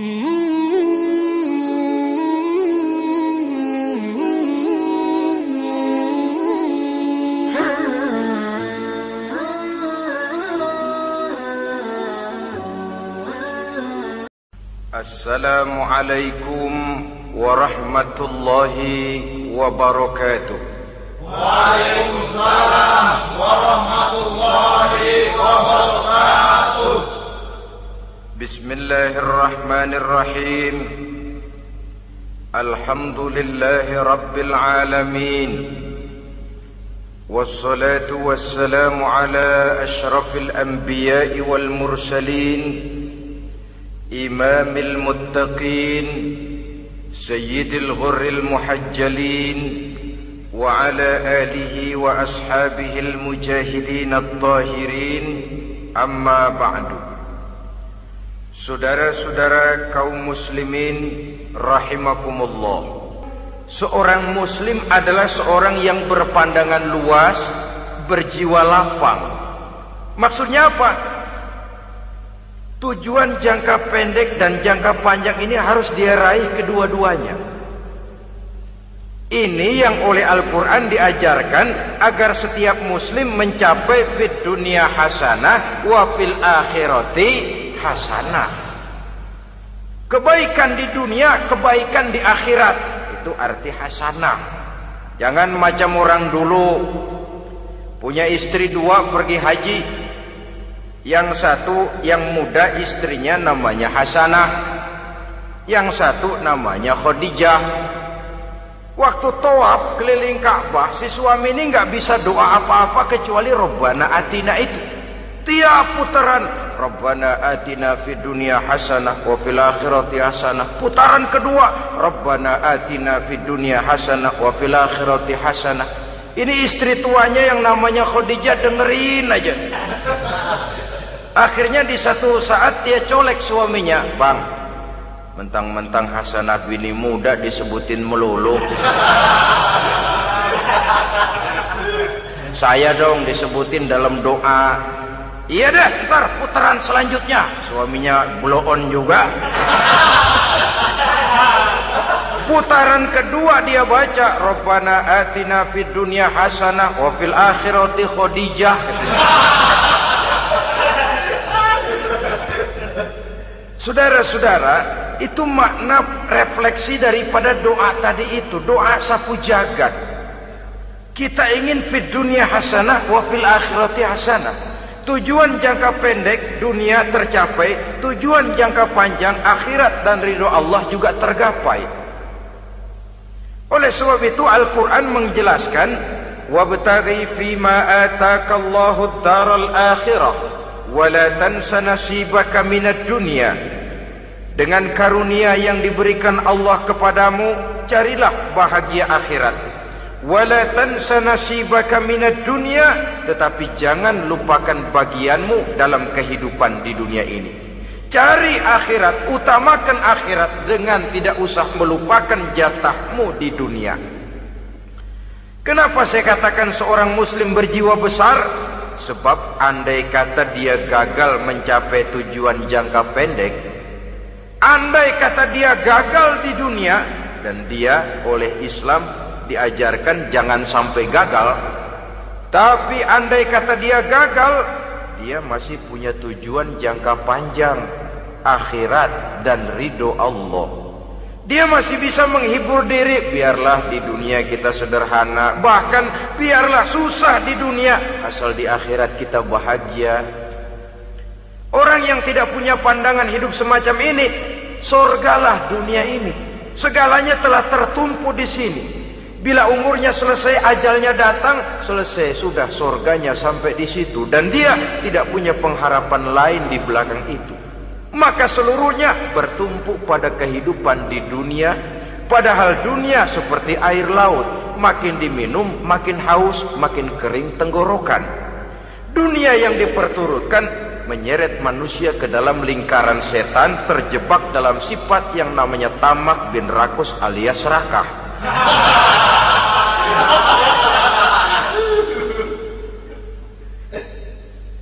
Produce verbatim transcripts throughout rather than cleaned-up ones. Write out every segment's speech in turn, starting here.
Assalamualaikum warahmatullahi wabarakatuh. Waalaikumsalam warahmatullahi wabarakatuh. Bismillahirrahmanirrahim. Alhamdulillahi rabbil alamin. Wassalatu wassalamu ala asyrafil anbiya'i wal mursalin. إمام المتقين سيد الغر المحجلين وعلى آله وأصحابه المجاهدين الطاهرين أما بعد. Saudara-saudara kaum muslimin rahimakumullah. Seorang muslim adalah seorang yang berpandangan luas, berjiwa lapang. Maksudnya apa? Tujuan jangka pendek dan jangka panjang ini harus dia raih kedua-duanya. Ini yang oleh Al-Quran diajarkan agar setiap muslim mencapai fid dunia hasanah wa fil akhirati hasanah. Kebaikan di dunia, kebaikan di akhirat, itu arti hasanah. Jangan macam orang dulu punya istri dua pergi haji. Yang satu yang muda istrinya namanya Hasanah, yang satu namanya Khadijah. Waktu tawaf keliling Ka'bah, si suami ini nggak bisa doa apa-apa kecuali Rabbana Atina itu. Tiap putaran Rabbana Atina fid dunya hasanah wa fil akhirati hasanah. Putaran kedua Rabbana Atina fid dunya hasanah wa fil akhirati hasanah. Ini istri tuanya yang namanya Khadijah dengerin aja. Akhirnya di satu saat dia colek suaminya, "Bang, mentang-mentang Hasanah bini muda disebutin melulu, saya dong disebutin dalam doa." "Iya deh, ntar putaran selanjutnya." Suaminya blow on juga. Putaran kedua dia baca Rabbana atina fid dunya hasanah wa fil akhirati Khadijah. Saudara-saudara, itu makna refleksi daripada doa tadi itu, doa sapu jagat. Kita ingin fid dunya hasanah wa fil akhirati hasanah. Tujuan jangka pendek dunia tercapai, tujuan jangka panjang akhirat dan ridho Allah juga tergapai. Oleh sebab itu Al-Qur'an menjelaskan wabtaghi fima ataakallahu ad-daral akhirah wala tansa nasibaka minad dunya. Dengan karunia yang diberikan Allah kepadamu, carilah bahagia akhirat. Wala tansa nasibaka minad dunya, tetapi jangan lupakan bagianmu dalam kehidupan di dunia ini. Cari akhirat, utamakan akhirat dengan tidak usah melupakan jatahmu di dunia. Kenapa saya katakan seorang muslim berjiwa besar? Sebab andai kata dia gagal mencapai tujuan jangka pendek, andai kata dia gagal di dunia, dan dia oleh Islam diajarkan jangan sampai gagal. Tapi andai kata dia gagal, dia masih punya tujuan jangka panjang, akhirat dan ridho Allah. Dia masih bisa menghibur diri. Biarlah di dunia kita sederhana, bahkan biarlah susah di dunia, asal di akhirat kita bahagia. Orang yang tidak punya pandangan hidup semacam ini, sorgalah dunia ini. Segalanya telah tertumpu di sini. Bila umurnya selesai, ajalnya datang, selesai sudah sorganya sampai di situ, dan dia tidak punya pengharapan lain di belakang itu. Maka seluruhnya bertumpu pada kehidupan di dunia. Padahal dunia seperti air laut, makin diminum, makin haus, makin kering tenggorokan. Dunia yang diperturutkan menyeret manusia ke dalam lingkaran setan, terjebak dalam sifat yang namanya tamak bin rakus alias serakah.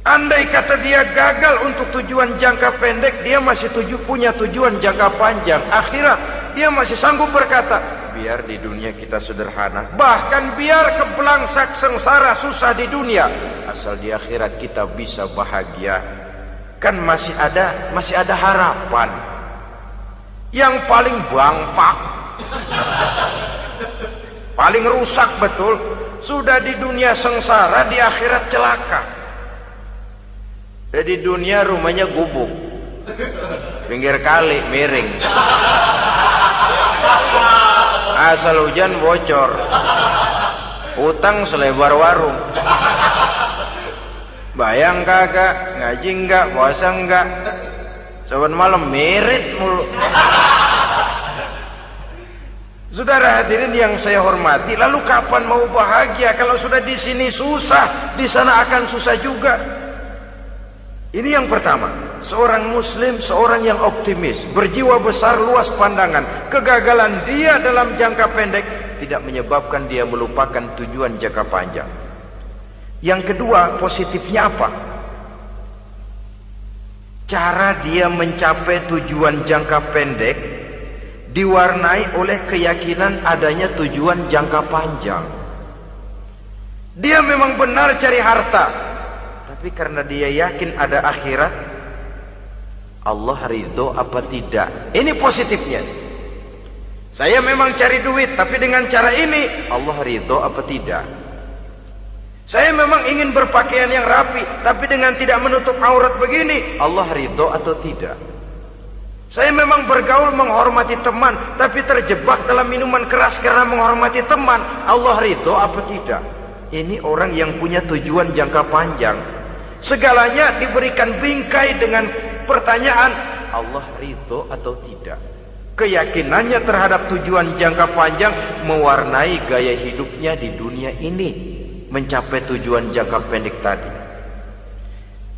Andai andai kata dia gagal untuk tujuan jangka pendek, dia masih tuju, punya tujuan jangka panjang akhirat. Dia masih sanggup berkata, biar di dunia kita sederhana, bahkan biar kebelangsak sengsara susah di dunia, asal di akhirat kita bisa bahagia. Kan masih ada, masih ada harapan. Yang paling bangpak, paling rusak betul, sudah di dunia sengsara, di akhirat celaka. Jadi dunia rumahnya gubuk, pinggir kali miring, asal hujan bocor, utang selebar warung, bayang kagak, ngaji enggak, puasa enggak, sobat malam mirit mulu. Saudara hadirin yang saya hormati, lalu kapan mau bahagia kalau sudah di sini susah, di sana akan susah juga. Ini yang pertama, seorang muslim, seorang yang optimis, berjiwa besar, luas pandangan. Kegagalan dia dalam jangka pendek tidak menyebabkan dia melupakan tujuan jangka panjang. Yang kedua, positifnya apa? Cara dia mencapai tujuan jangka pendek diwarnai oleh keyakinan adanya tujuan jangka panjang. Dia memang benar cari harta, tapi karena dia yakin ada akhirat, Allah ridho apa tidak. Ini positifnya. Saya memang cari duit, tapi dengan cara ini Allah ridho apa tidak. Saya memang ingin berpakaian yang rapi, tapi dengan tidak menutup aurat begini, Allah ridho atau tidak. Saya memang bergaul menghormati teman, tapi terjebak dalam minuman keras karena menghormati teman, Allah ridho apa tidak? Ini orang yang punya tujuan jangka panjang. Segalanya diberikan bingkai dengan pertanyaan, Allah ridho atau tidak? Keyakinannya terhadap tujuan jangka panjang mewarnai gaya hidupnya di dunia ini, mencapai tujuan jangka pendek tadi.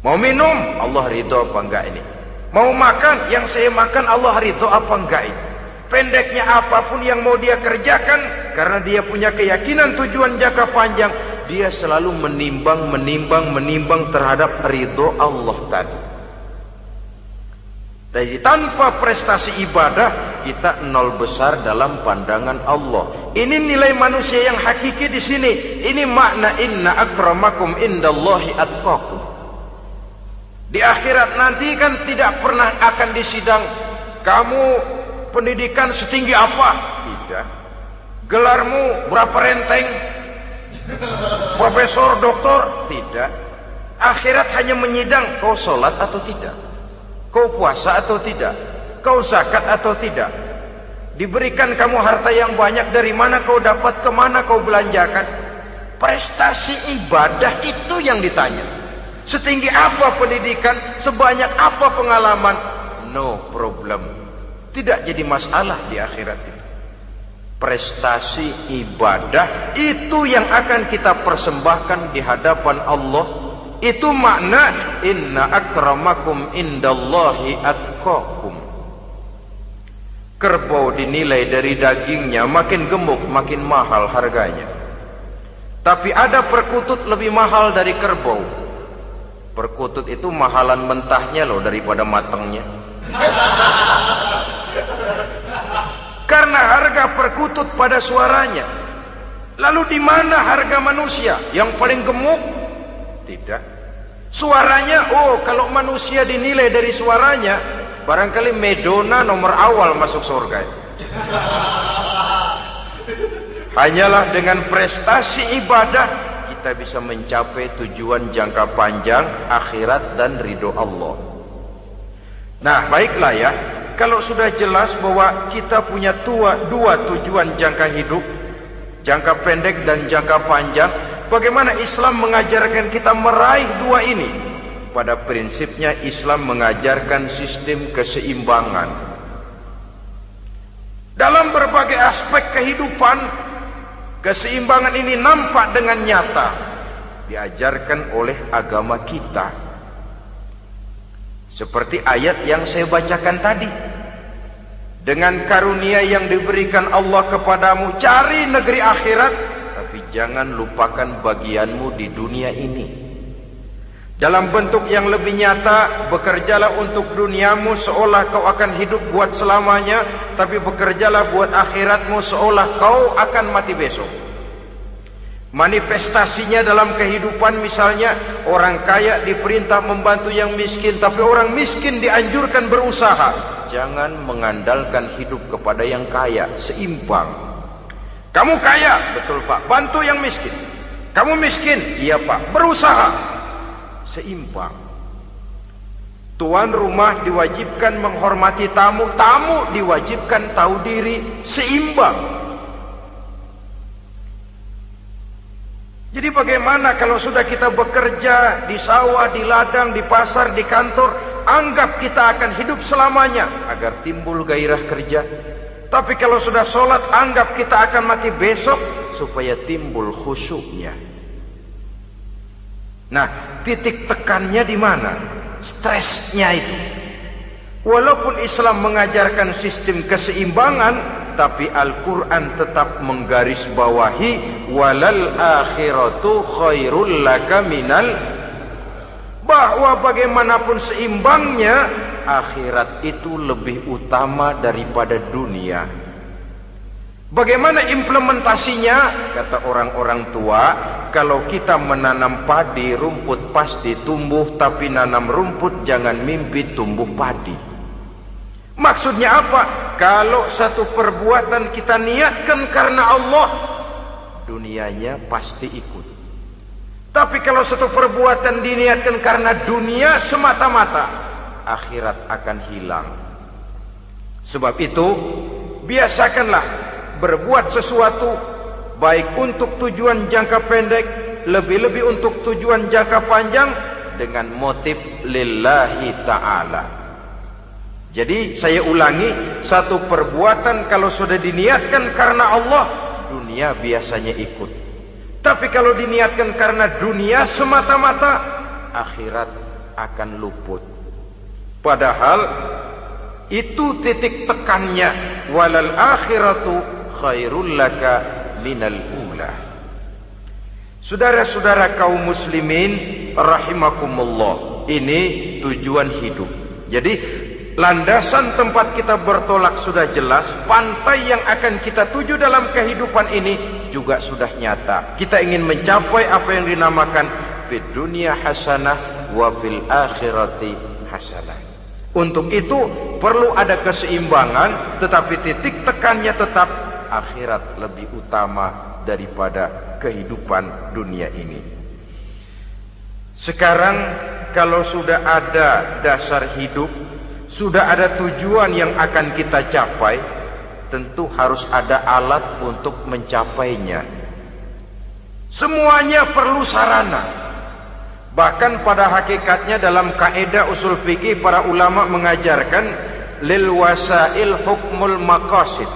Mau minum, Allah ridho apa enggak ini? Mau makan, yang saya makan Allah ridho apa enggak ini? Pendeknya apapun yang mau dia kerjakan, karena dia punya keyakinan tujuan jangka panjang, dia selalu menimbang, menimbang, menimbang terhadap ridho Allah tadi. Jadi tanpa prestasi ibadah, kita nol besar dalam pandangan Allah. Ini nilai manusia yang hakiki di sini. Ini makna inna akramakum indallahi atqakum. Di akhirat nanti kan tidak pernah akan disidang kamu pendidikan setinggi apa, tidak, gelarmu berapa renteng, profesor, doktor, tidak. Akhirat hanya menyidang kau sholat atau tidak, kau puasa atau tidak, kau zakat atau tidak, diberikan kamu harta yang banyak, dari mana kau dapat, kemana kau belanjakan. Prestasi ibadah itu yang ditanya. Setinggi apa pendidikan, sebanyak apa pengalaman, no problem. Tidak jadi masalah di akhirat itu. Prestasi ibadah itu yang akan kita persembahkan di hadapan Allah. Itu makna inna akramakum indallahi atqakum. Kerbau dinilai dari dagingnya, makin gemuk makin mahal harganya. Tapi ada perkutut lebih mahal dari kerbau. Perkutut itu mahalan mentahnya loh daripada matangnya. Karena harga perkutut pada suaranya. Lalu di mana harga manusia yang paling gemuk? Tidak. Suaranya, oh kalau manusia dinilai dari suaranya, barangkali Madonna nomor awal masuk surga. Hanyalah dengan prestasi ibadah kita bisa mencapai tujuan jangka panjang akhirat dan ridho Allah. Nah baiklah ya, kalau sudah jelas bahwa kita punya tua, dua tujuan jangka hidup, jangka pendek dan jangka panjang, bagaimana Islam mengajarkan kita meraih dua ini? Pada prinsipnya Islam mengajarkan sistem keseimbangan dalam berbagai aspek kehidupan. Keseimbangan ini nampak dengan nyata diajarkan oleh agama kita. Seperti ayat yang saya bacakan tadi. Dengan karunia yang diberikan Allah kepadamu, cari negeri akhirat, tapi jangan lupakan bagianmu di dunia ini. Dalam bentuk yang lebih nyata, bekerjalah untuk duniamu seolah kau akan hidup buat selamanya, tapi bekerjalah buat akhiratmu seolah kau akan mati besok. Manifestasinya dalam kehidupan, misalnya orang kaya diperintah membantu yang miskin, tapi orang miskin dianjurkan berusaha. Jangan mengandalkan hidup kepada yang kaya, seimbang. Kamu kaya, betul Pak, bantu yang miskin. Kamu miskin, iya Pak, berusaha. Seimbang. Tuan rumah diwajibkan menghormati tamu, tamu diwajibkan tahu diri, seimbang. Jadi bagaimana kalau sudah kita bekerja di sawah, di ladang, di pasar, di kantor, anggap kita akan hidup selamanya agar timbul gairah kerja. Tapi kalau sudah sholat, anggap kita akan mati besok supaya timbul khusyuknya. Nah, titik tekannya di mana? Stresnya itu. Walaupun Islam mengajarkan sistem keseimbangan, tapi Al-Quran tetap menggarisbawahi walal akhiratu khairul laka minal, bahwa bagaimanapun seimbangnya, akhirat itu lebih utama daripada dunia. Bagaimana implementasinya? Kata orang-orang tua, kalau kita menanam padi, rumput pasti tumbuh, tapi nanam rumput jangan mimpi tumbuh padi. Maksudnya apa? Kalau satu perbuatan kita niatkan karena Allah, dunianya pasti ikut. Tapi kalau satu perbuatan diniatkan karena dunia semata-mata, akhirat akan hilang. Sebab itu, biasakanlah berbuat sesuatu baik untuk tujuan jangka pendek, lebih-lebih untuk tujuan jangka panjang dengan motif lillahi ta'ala. Jadi saya ulangi, satu perbuatan kalau sudah diniatkan karena Allah, dunia biasanya ikut. Tapi kalau diniatkan karena dunia semata-mata, akhirat akan luput. Padahal itu titik tekannya, walal akhiratu khairul laka minal ula. Saudara-saudara kaum muslimin rahimakumullah, ini tujuan hidup. Jadi landasan tempat kita bertolak sudah jelas, pantai yang akan kita tuju dalam kehidupan ini juga sudah nyata. Kita ingin mencapai apa yang dinamakan fid dunya hasanah wa fil akhirati hasanah. Untuk itu perlu ada keseimbangan, tetapi titik tekannya tetap akhirat lebih utama daripada kehidupan dunia ini. Sekarang kalau sudah ada dasar hidup, sudah ada tujuan yang akan kita capai, tentu harus ada alat untuk mencapainya. Semuanya perlu sarana. Bahkan pada hakikatnya dalam kaidah usul fikih para ulama mengajarkan lil wasail hukmul maqasid.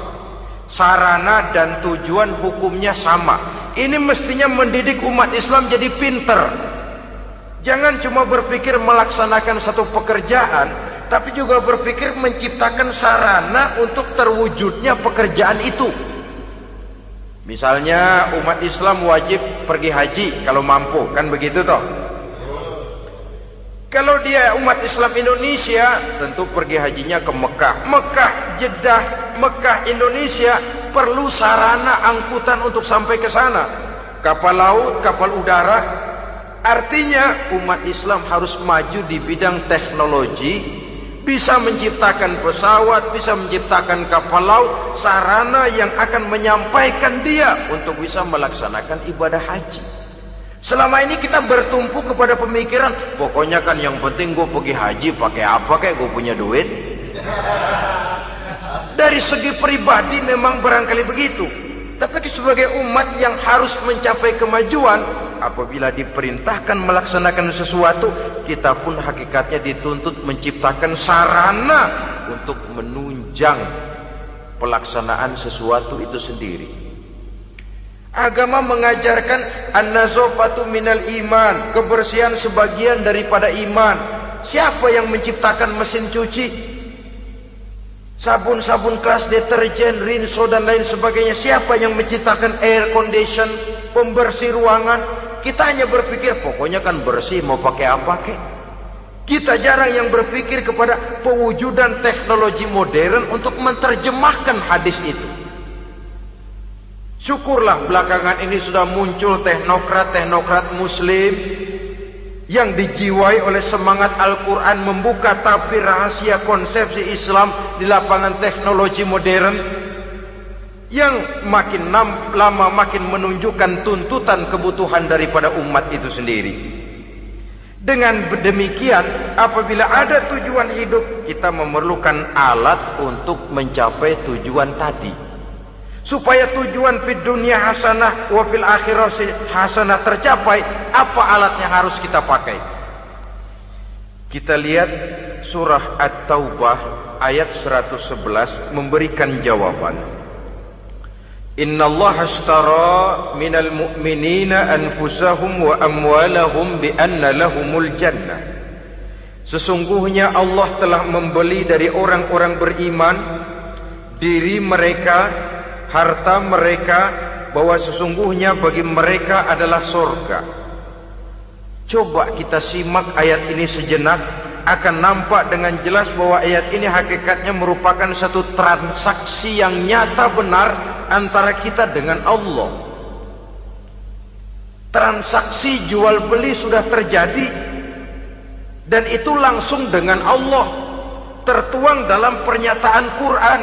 Sarana dan tujuan hukumnya sama. Ini mestinya mendidik umat Islam jadi pinter. Jangan cuma berpikir melaksanakan satu pekerjaan, tapi juga berpikir menciptakan sarana untuk terwujudnya pekerjaan itu. Misalnya umat Islam wajib pergi haji kalau mampu, kan begitu toh? Kalau dia umat Islam Indonesia, tentu pergi hajinya ke Mekah, Mekah Jeddah, Mekah Indonesia, perlu sarana angkutan untuk sampai ke sana, kapal laut, kapal udara. Artinya umat Islam harus maju di bidang teknologi, bisa menciptakan pesawat, bisa menciptakan kapal laut, sarana yang akan menyampaikan dia untuk bisa melaksanakan ibadah haji. Selama ini kita bertumpu kepada pemikiran, pokoknya kan yang penting gue pergi haji pakai apa, kayak gue punya duit. Dari segi pribadi memang barangkali begitu, tapi sebagai umat yang harus mencapai kemajuan, apabila diperintahkan melaksanakan sesuatu, kita pun hakikatnya dituntut menciptakan sarana untuk menunjang pelaksanaan sesuatu itu sendiri. Agama mengajarkan an-nazofatu minal iman, kebersihan sebagian daripada iman. Siapa yang menciptakan mesin cuci, sabun-sabun kelas deterjen, rinso dan lain sebagainya? Siapa yang menciptakan air condition, pembersih ruangan? Kita hanya berpikir pokoknya kan bersih, mau pakai apa kek. Kita jarang yang berpikir kepada pewujudan teknologi modern untuk menerjemahkan hadis itu. Syukurlah belakangan ini sudah muncul teknokrat-teknokrat muslim yang dijiwai oleh semangat Al-Quran, membuka tabir rahasia konsepsi Islam di lapangan teknologi modern, yang makin lama makin menunjukkan tuntutan kebutuhan daripada umat itu sendiri. Dengan demikian, apabila ada tujuan hidup, kita memerlukan alat untuk mencapai tujuan tadi. Supaya tujuan fid dunia hasanah wa fil akhirah hasanah tercapai, apa alat yang harus kita pakai? Kita lihat surah At-Taubah ayat seratus sebelas memberikan jawaban. Innallaha ashtara minal mu'minina anfusahum wa amwalahum bi anna lahumul jannah. Sesungguhnya Allah telah membeli dari orang-orang beriman diri mereka, harta mereka, bahwa sesungguhnya bagi mereka adalah surga. Coba kita simak ayat ini sejenak, akan nampak dengan jelas bahwa ayat ini hakikatnya merupakan satu transaksi yang nyata benar antara kita dengan Allah. Transaksi jual beli sudah terjadi, dan itu langsung dengan Allah, tertuang dalam pernyataan Quran.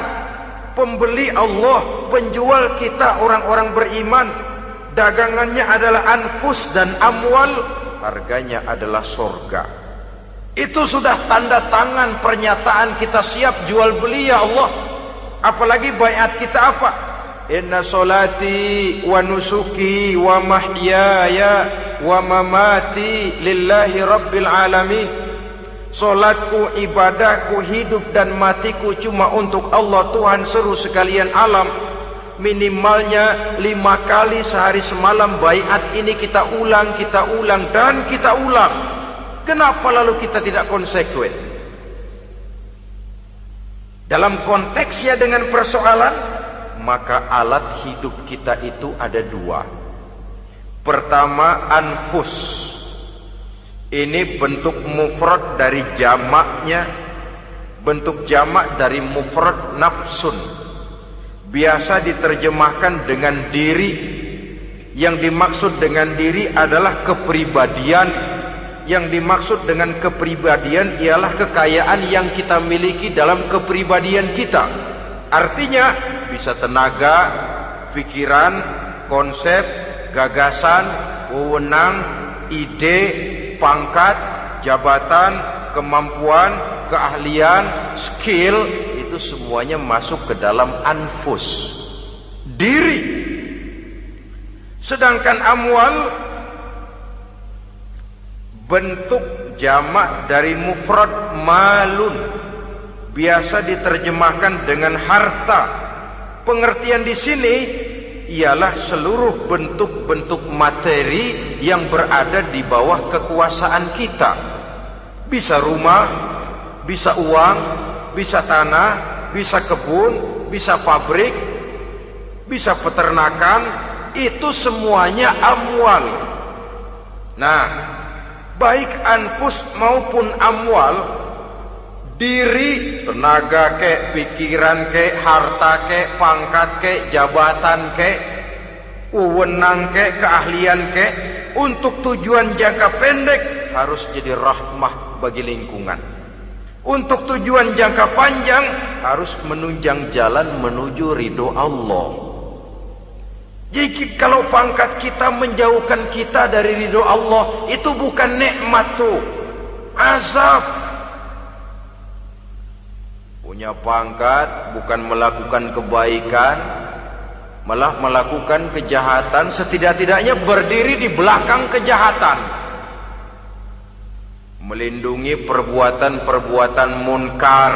Pembeli Allah, penjual kita orang-orang beriman. Dagangannya adalah anfus dan amwal, harganya adalah surga. Itu sudah tanda tangan pernyataan kita siap jual beli, ya Allah. Apalagi baiat kita apa? Inna solati wa nusuki wa mahyaya wa mamati lillahi rabbil alamin. Solatku, ibadahku, hidup dan matiku cuma untuk Allah Tuhan seru sekalian alam. Minimalnya lima kali sehari semalam baiat ini kita ulang, kita ulang dan kita ulang. Kenapa lalu kita tidak konsekuen? Dalam konteksnya dengan persoalan, maka alat hidup kita itu ada dua. Pertama, anfus. Ini bentuk mufrad dari jamaknya, bentuk jamak dari mufrad nafsun. Biasa diterjemahkan dengan diri. Yang dimaksud dengan diri adalah kepribadian. Yang dimaksud dengan kepribadian ialah kekayaan yang kita miliki dalam kepribadian kita. Artinya bisa tenaga, pikiran, konsep, gagasan, wewenang, ide, pangkat, jabatan, kemampuan, keahlian, skill, itu semuanya masuk ke dalam anfus, diri. Sedangkan amwal bentuk jamak dari mufrad malun, biasa diterjemahkan dengan harta. Pengertian di sini ialah seluruh bentuk-bentuk materi yang berada di bawah kekuasaan kita. Bisa rumah, bisa uang, bisa tanah, bisa kebun, bisa pabrik, bisa peternakan, itu semuanya amwal. Nah, baik anfus maupun amwal, diri, tenaga kek, pikiran kek, harta kek, pangkat kek, jabatan kek, wewenang kek, keahlian kek, untuk tujuan jangka pendek harus jadi rahmah bagi lingkungan. Untuk tujuan jangka panjang harus menunjang jalan menuju ridho Allah. Jadi kalau pangkat kita menjauhkan kita dari ridho Allah, itu bukan nikmat tuh, azab. Punya pangkat bukan melakukan kebaikan, malah melakukan kejahatan, setidak-tidaknya berdiri di belakang kejahatan, melindungi perbuatan-perbuatan munkar.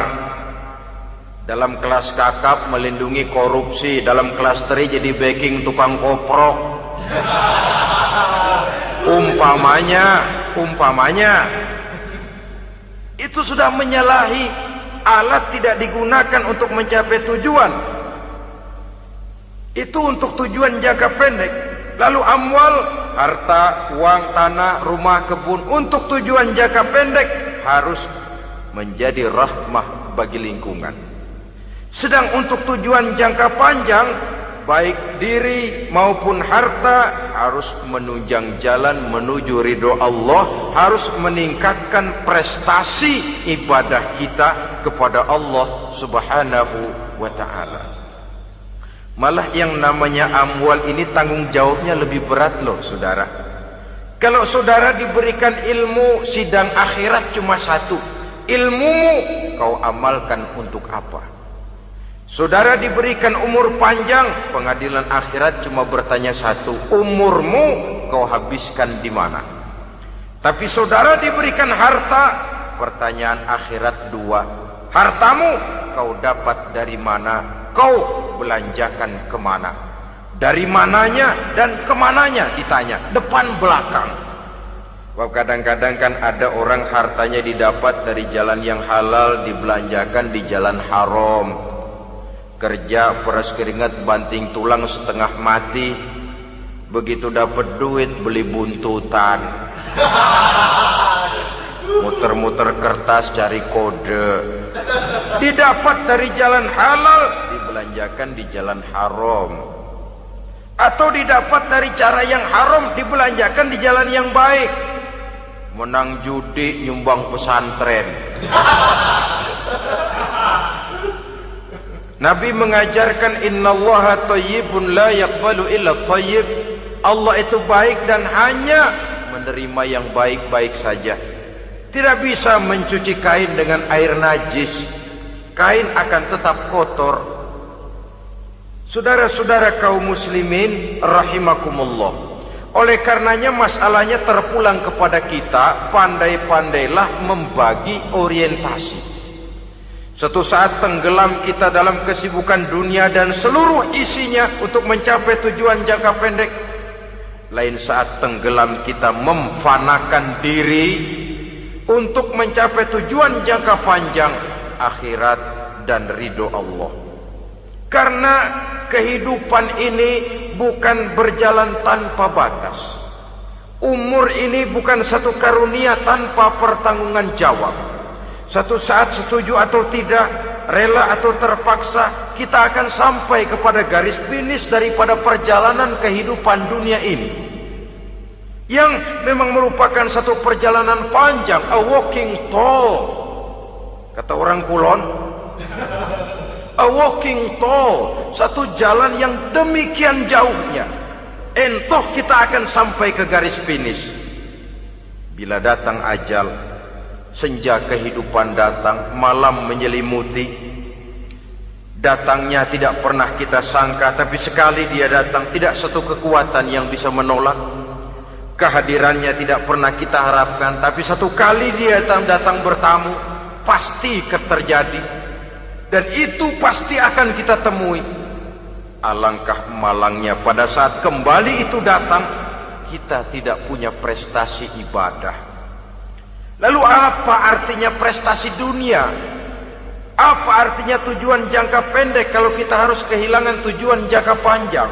Dalam kelas kakap melindungi korupsi, dalam kelas teri jadi backing tukang koprok. Umpamanya, umpamanya itu sudah menyalahi. Alat tidak digunakan untuk mencapai tujuan. Itu untuk tujuan jangka pendek. Lalu amwal harta, uang, tanah, rumah, kebun untuk tujuan jangka pendek harus menjadi rahmah bagi lingkungan. Sedang untuk tujuan jangka panjang, baik diri maupun harta harus menunjang jalan menuju ridho Allah, harus meningkatkan prestasi ibadah kita kepada Allah Subhanahu wa ta'ala. Malah yang namanya amwal ini tanggung jawabnya lebih berat loh saudara. Kalau saudara diberikan ilmu, sidang akhirat cuma satu. Ilmumu kau amalkan untuk apa? Saudara diberikan umur panjang, pengadilan akhirat cuma bertanya satu, umurmu kau habiskan di mana? Tapi saudara diberikan harta, pertanyaan akhirat dua, hartamu kau dapat dari mana? Kau belanjakan kemana? Dari mananya dan kemananya ditanya, depan belakang. Kadang-kadang kan ada orang hartanya didapat dari jalan yang halal, dibelanjakan di jalan haram. Kerja peras keringat banting tulang setengah mati, begitu dapat duit beli buntutan, muter-muter kertas cari kode. Didapat dari jalan halal, dibelanjakan di jalan haram. Atau didapat dari cara yang haram, dibelanjakan di jalan yang baik. Menang judi, nyumbang pesantren. Nabi mengajarkan innallaha thayyibun la yaqbalu illa thayyib. Allah itu baik dan hanya menerima yang baik-baik saja. Tidak bisa mencuci kain dengan air najis. Kain akan tetap kotor. Saudara-saudara kaum muslimin rahimakumullah. Oleh karenanya masalahnya terpulang kepada kita, pandai-pandailah membagi orientasi. Suatu saat tenggelam kita dalam kesibukan dunia dan seluruh isinya untuk mencapai tujuan jangka pendek. Lain saat tenggelam kita memfanakan diri untuk mencapai tujuan jangka panjang akhirat dan ridho Allah. Karena kehidupan ini bukan berjalan tanpa batas. Umur ini bukan satu karunia tanpa pertanggungan jawab. Satu saat setuju atau tidak, rela atau terpaksa, kita akan sampai kepada garis finish daripada perjalanan kehidupan dunia ini, yang memang merupakan satu perjalanan panjang, a walking tour kata orang Kulon, a walking tour, satu jalan yang demikian jauhnya, entoh kita akan sampai ke garis finish. Bila datang ajal, senja kehidupan datang, malam menyelimuti. Datangnya tidak pernah kita sangka, tapi sekali dia datang tidak satu kekuatan yang bisa menolak. Kehadirannya tidak pernah kita harapkan, tapi satu kali dia datang bertamu, pasti terjadi. Dan itu pasti akan kita temui. Alangkah malangnya pada saat kembali itu datang, kita tidak punya prestasi ibadah. Lalu apa artinya prestasi dunia? Apa artinya tujuan jangka pendek kalau kita harus kehilangan tujuan jangka panjang?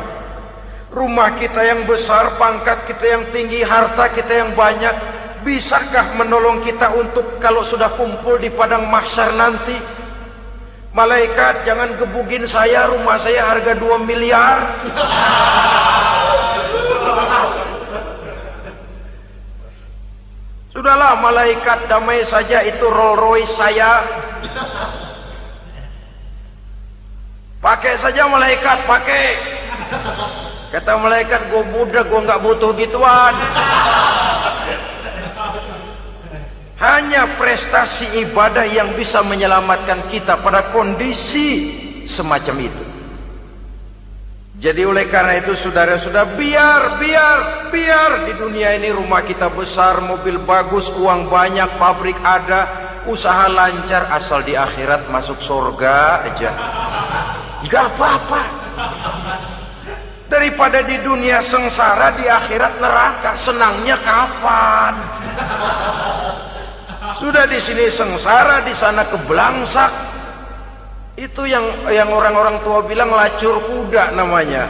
Rumah kita yang besar, pangkat kita yang tinggi, harta kita yang banyak, bisakah menolong kita untuk kalau sudah kumpul di padang mahsyar nanti? Malaikat, jangan gebugin saya, rumah saya harga dua miliar. Sudahlah malaikat, damai saja, itu Rolls Royce saya. Pakai saja malaikat, pakai. Kata malaikat, gue budak, gue nggak butuh gituan. Hanya prestasi ibadah yang bisa menyelamatkan kita pada kondisi semacam itu. Jadi oleh karena itu saudara-saudara, biar, biar, biar di dunia ini rumah kita besar, mobil bagus, uang banyak, pabrik ada, usaha lancar, asal di akhirat masuk surga aja, nggak apa-apa. Daripada di dunia sengsara, di akhirat neraka, senangnya kapan? Sudah di sini sengsara, di sana kebelangsak. Itu yang yang orang-orang tua bilang lacur kuda namanya.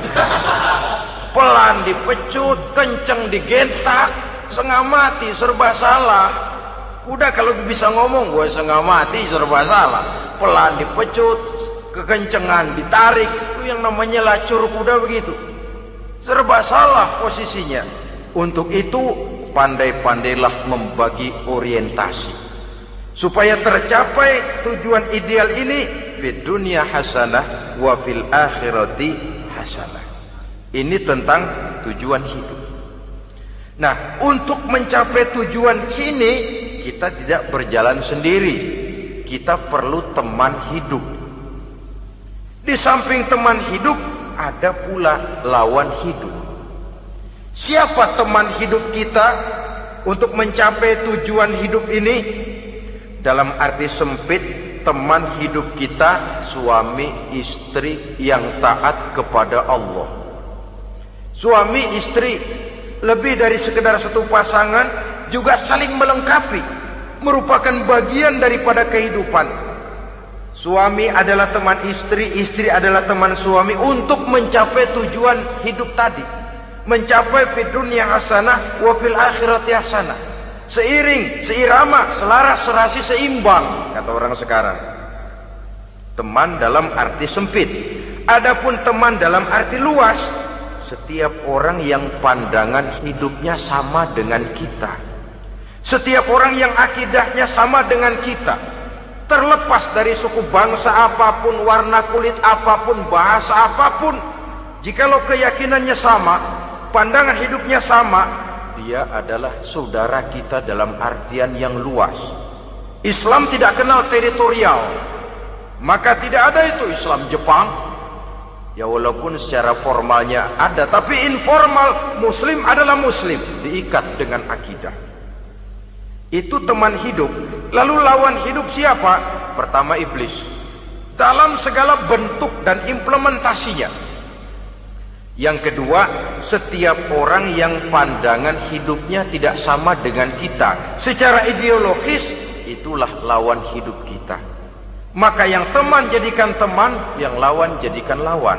pelan dipecut, kenceng digentak, setengah mati, serba salah. Kuda kalau bisa ngomong, gue setengah mati, serba salah. Pelan dipecut, kekencengan ditarik, itu yang namanya lacur kuda begitu. Serba salah posisinya. Untuk itu pandai-pandailah membagi orientasi supaya tercapai tujuan ideal ini, fid dunya hasanah wa fil akhirati hasanah. Ini tentang tujuan hidup. Nah, untuk mencapai tujuan ini kita tidak berjalan sendiri. Kita perlu teman hidup. Di samping teman hidup ada pula lawan hidup. Siapa teman hidup kita untuk mencapai tujuan hidup ini? Dalam arti sempit, teman hidup kita suami istri yang taat kepada Allah. Suami istri lebih dari sekedar satu pasangan, juga saling melengkapi, merupakan bagian daripada kehidupan. Suami adalah teman istri, istri adalah teman suami untuk mencapai tujuan hidup tadi, mencapai fid dunya hasanah wa fil akhirati hasanah. Seiring, seirama, selaras, serasi, seimbang, kata orang sekarang. Teman dalam arti sempit. Adapun teman dalam arti luas, setiap orang yang pandangan hidupnya sama dengan kita, setiap orang yang akidahnya sama dengan kita, terlepas dari suku bangsa apapun, warna kulit apapun, bahasa apapun, jikalau keyakinannya sama, pandangan hidupnya sama, dia adalah saudara kita dalam artian yang luas. Islam tidak kenal teritorial, maka tidak ada itu Islam Jepang. Ya walaupun secara formalnya ada, tapi informal Muslim adalah Muslim, diikat dengan akidah. Itu teman hidup. Lalu lawan hidup siapa? Pertama iblis, dalam segala bentuk dan implementasinya. Yang kedua, setiap orang yang pandangan hidupnya tidak sama dengan kita secara ideologis, itulah lawan hidup kita. Maka yang teman jadikan teman, yang lawan jadikan lawan.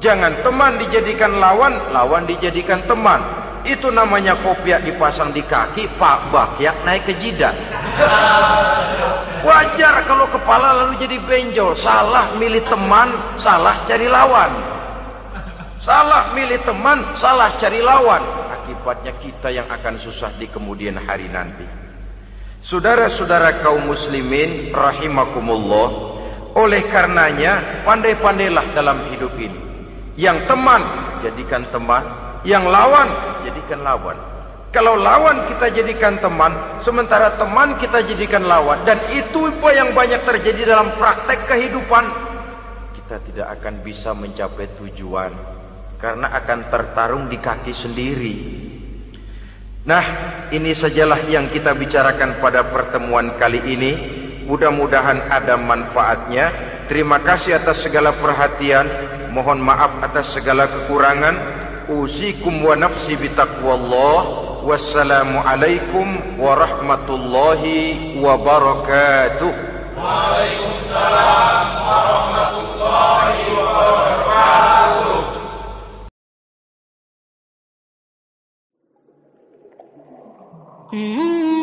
Jangan teman dijadikan lawan, lawan dijadikan teman. Itu namanya kopiak dipasang di kaki, pak bakyak naik ke jidat. Wajar kalau kepala lalu jadi benjol. Salah milih teman, salah cari lawan. Salah milih teman, salah cari lawan. Akibatnya kita yang akan susah di kemudian hari nanti. Saudara-saudara kaum muslimin rahimakumullah, oleh karenanya pandai-pandailah dalam hidup ini. Yang teman jadikan teman, yang lawan jadikan lawan. Kalau lawan kita jadikan teman, sementara teman kita jadikan lawan, dan itu yang banyak terjadi dalam praktek kehidupan, kita tidak akan bisa mencapai tujuan karena akan tertarung di kaki sendiri. Nah, ini sajalah yang kita bicarakan pada pertemuan kali ini. Mudah-mudahan ada manfaatnya. Terima kasih atas segala perhatian. Mohon maaf atas segala kekurangan. Usikum wa nafsi bitaqwallah. Wassalamualaikum warahmatullahi wabarakatuh. Waalaikumsalam warahmatullahi wabarakatuh. Thank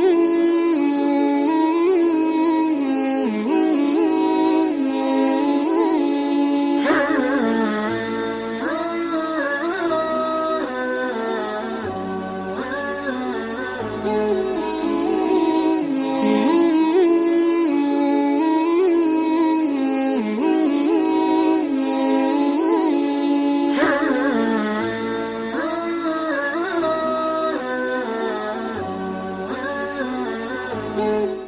you.